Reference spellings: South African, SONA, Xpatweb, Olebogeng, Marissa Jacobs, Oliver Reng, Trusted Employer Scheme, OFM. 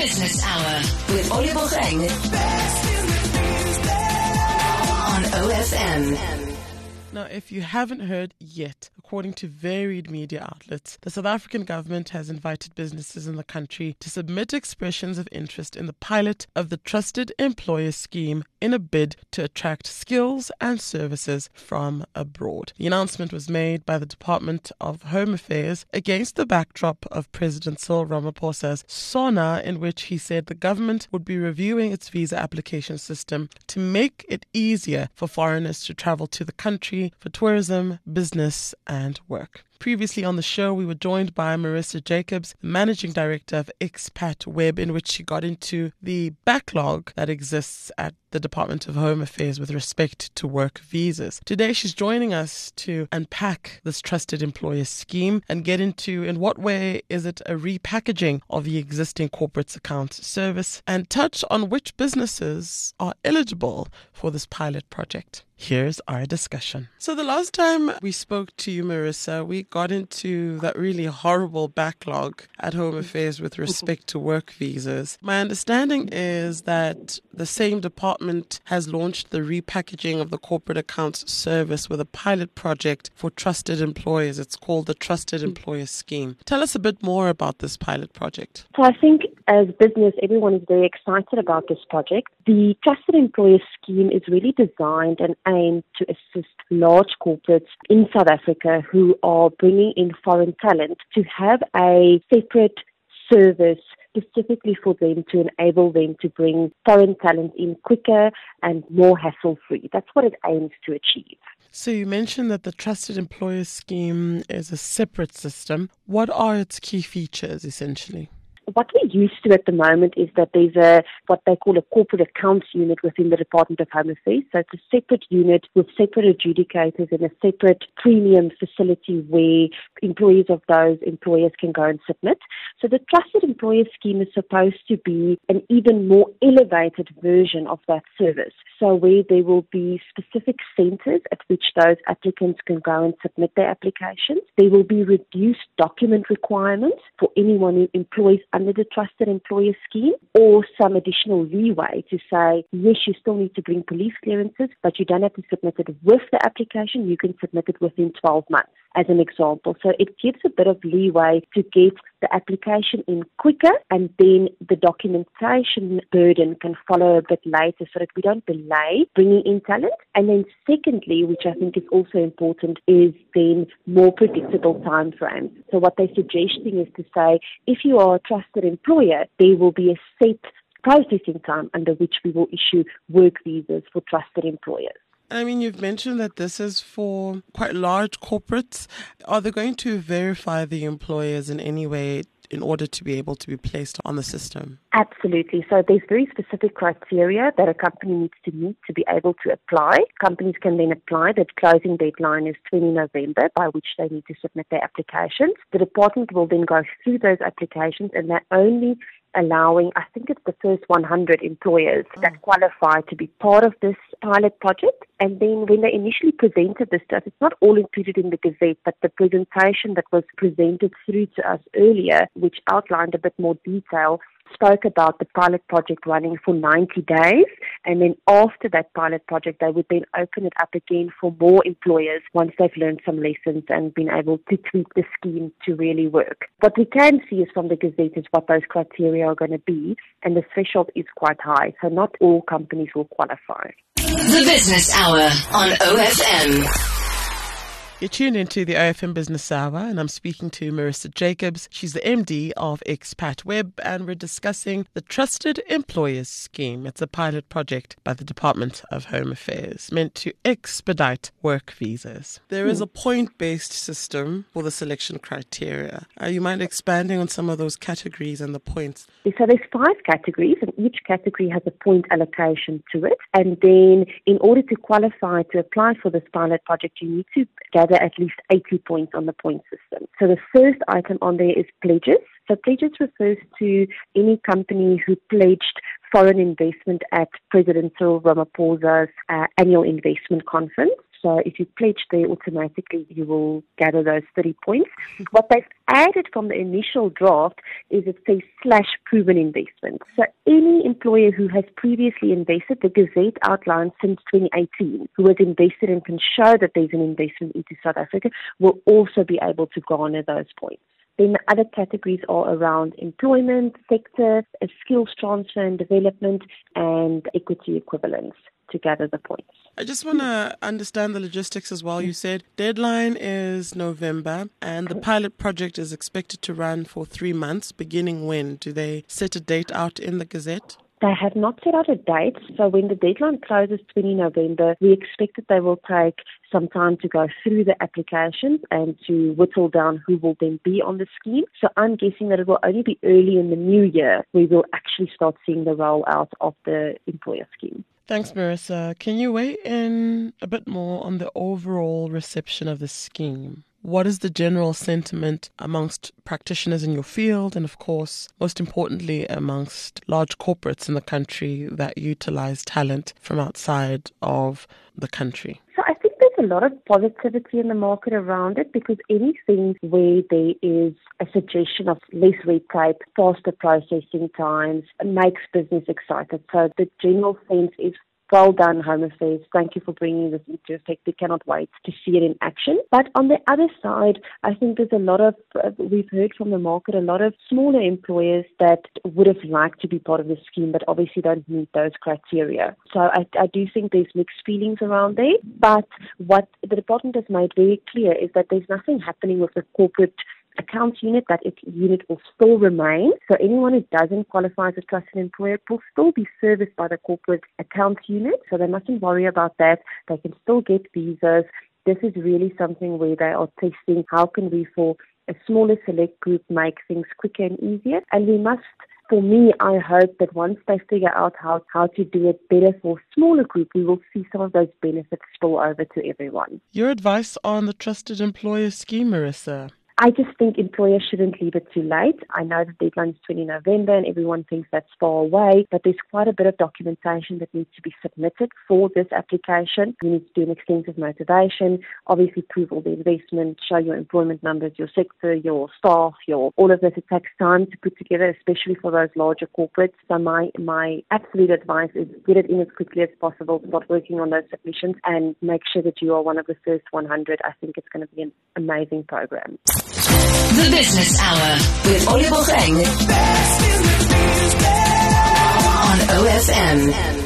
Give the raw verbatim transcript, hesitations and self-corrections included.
Business Hour with Olebogeng on O F M. Now, if you haven't heard yet, according to varied media outlets, the South African government has invited businesses in the country to submit expressions of interest in the pilot of the Trusted Employer Scheme in a bid to attract skills and services from abroad. The announcement was made by the Department of Home Affairs against the backdrop of President Cyril Ramaphosa's SONA, in which he said the government would be reviewing its visa application system to make it easier for foreigners to travel to the country for tourism, business and work. Previously on the show, we were joined by Marissa Jacobs, the Managing Director of Xpatweb, in which she got into the backlog that exists at the Department of Home Affairs with respect to work visas. Today, she's joining us to unpack this Trusted Employer Scheme and get into in what way is it a repackaging of the existing corporate account service, and touch on which businesses are eligible for this pilot project. Here's our discussion. So the last time we spoke to you, Marissa, we got into that really horrible backlog at Home Affairs with respect to work visas. My understanding is that the same department has launched the repackaging of the corporate accounts service with a pilot project for trusted employers. It's called the Trusted Employer Scheme. Tell us a bit more about this pilot project. So I think as business, everyone is very excited about this project. The Trusted Employer Scheme is really designed and aimed to assist large corporates in South Africa who are bringing in foreign talent to have a separate service specifically for them to enable them to bring foreign talent in quicker and more hassle-free. That's what it aims to achieve. So you mentioned that the Trusted Employer Scheme is a separate system. What are its key features, essentially? What we're used to at the moment is that there's a what they call a corporate accounts unit within the Department of Home Affairs. So it's a separate unit with separate adjudicators and a separate premium facility where employees of those employers can go and submit. So the Trusted Employer Scheme is supposed to be an even more elevated version of that service. So where there will be specific centres at which those applicants can go and submit their applications. There will be reduced document requirements for anyone who employs under the Trusted Employer Scheme, or some additional leeway to say, yes, you still need to bring police clearances, but you don't have to submit it with the application. You can submit it within twelve months, as an example. So it gives a bit of leeway to get the application in quicker, and then the documentation burden can follow a bit later so that we don't delay bringing in talent. And then secondly, which I think is also important, is then more predictable time frames. So what they're suggesting is to say, if you are a trusted employer, there will be a set processing time under which we will issue work visas for trusted employers. I mean, you've mentioned that this is for quite large corporates. Are they going to verify the employers in any way in order to be able to be placed on the system? Absolutely. So there's very specific criteria that a company needs to meet to be able to apply. Companies can then apply. That closing deadline is the twentieth of November, by which they need to submit their applications. The department will then go through those applications, and they're only allowing, I think it's the first one hundred employers oh. that qualify to be part of this pilot project. And then when they initially presented this to us, it's not all included in the Gazette, but the presentation that was presented through to us earlier, which outlined a bit more detail, spoke about the pilot project running for ninety days, and then after that pilot project they would then open it up again for more employers once they've learned some lessons and been able to tweak the scheme to really work. What we can see is from the Gazette is what those criteria are going to be, and the threshold is quite high, so not all companies will qualify. The Business Hour on O F M. You're tuned into the O F M Business Hour, and I'm speaking to Marissa Jacobs. She's the M D of Xpatweb, and we're discussing the Trusted Employers Scheme. It's a pilot project by the Department of Home Affairs meant to expedite work visas. There is a point-based system for the selection criteria. Uh, you mind expanding on some of those categories and the points? So there's five categories, and each category has a point allocation to it. And then in order to qualify to apply for this pilot project, you need to gather at least eighty points on the point system. So the first item on there is pledges. So pledges refers to any company who pledged foreign investment at President Cyril Ramaphosa's uh, annual investment conference. So if you pledge there, automatically you will gather those thirty points. What they've added from the initial draft is it says slash proven investment. So any employer who has previously invested, the Gazette outlines since twenty eighteen, who has invested and can show that there's an investment into South Africa, will also be able to garner those points. Then the other categories are around employment, sector, skills transfer and development, and equity equivalence to gather the points. I just want to understand the logistics as well. You said deadline is November and the pilot project is expected to run for three months. Beginning when? Do they set a date out in the Gazette? They have not set out a date, so when the deadline closes the twentieth of November, we expect that they will take some time to go through the applications and to whittle down who will then be on the scheme. So I'm guessing that it will only be early in the new year we will actually start seeing the rollout of the employer scheme. Thanks, Marissa. Can you weigh in a bit more on the overall reception of the scheme? What is the general sentiment amongst practitioners in your field and, of course, most importantly, amongst large corporates in the country that utilize talent from outside of the country? So I think there's a lot of positivity in the market around it, because anything where there is a suggestion of less red tape, faster processing times, makes business excited. So the general sense is, well done, Home Affairs. Thank you for bringing this into effect. We cannot wait to see it in action. But on the other side, I think there's a lot of, uh, we've heard from the market, a lot of smaller employers that would have liked to be part of the scheme, but obviously don't meet those criteria. So I, I do think there's mixed feelings around there. But what the department has made very clear is that there's nothing happening with the corporate accounts unit, that its unit will still remain. So anyone who doesn't qualify as a trusted employer will still be serviced by the corporate accounts unit. So they mustn't worry about that. They can still get visas. This is really something where they are testing how can we, for a smaller select group, make things quicker and easier. And we must, for me, I hope that once they figure out how, how to do it better for a smaller group, we will see some of those benefits spill over to everyone. Your advice on the Trusted Employer Scheme, Marissa? I just think employers shouldn't leave it too late. I know the deadline is the twentieth of November and everyone thinks that's far away, but there's quite a bit of documentation that needs to be submitted for this application. You need to do an extensive motivation, obviously prove all the investment, show your employment numbers, your sector, your staff, your all of this. It takes time to put together, especially for those larger corporates. So my, my absolute advice is get it in as quickly as possible, start working on those submissions and make sure that you are one of the first one hundred. I think it's going to be an amazing program. The Business Hour with Oliver Reng on O F M.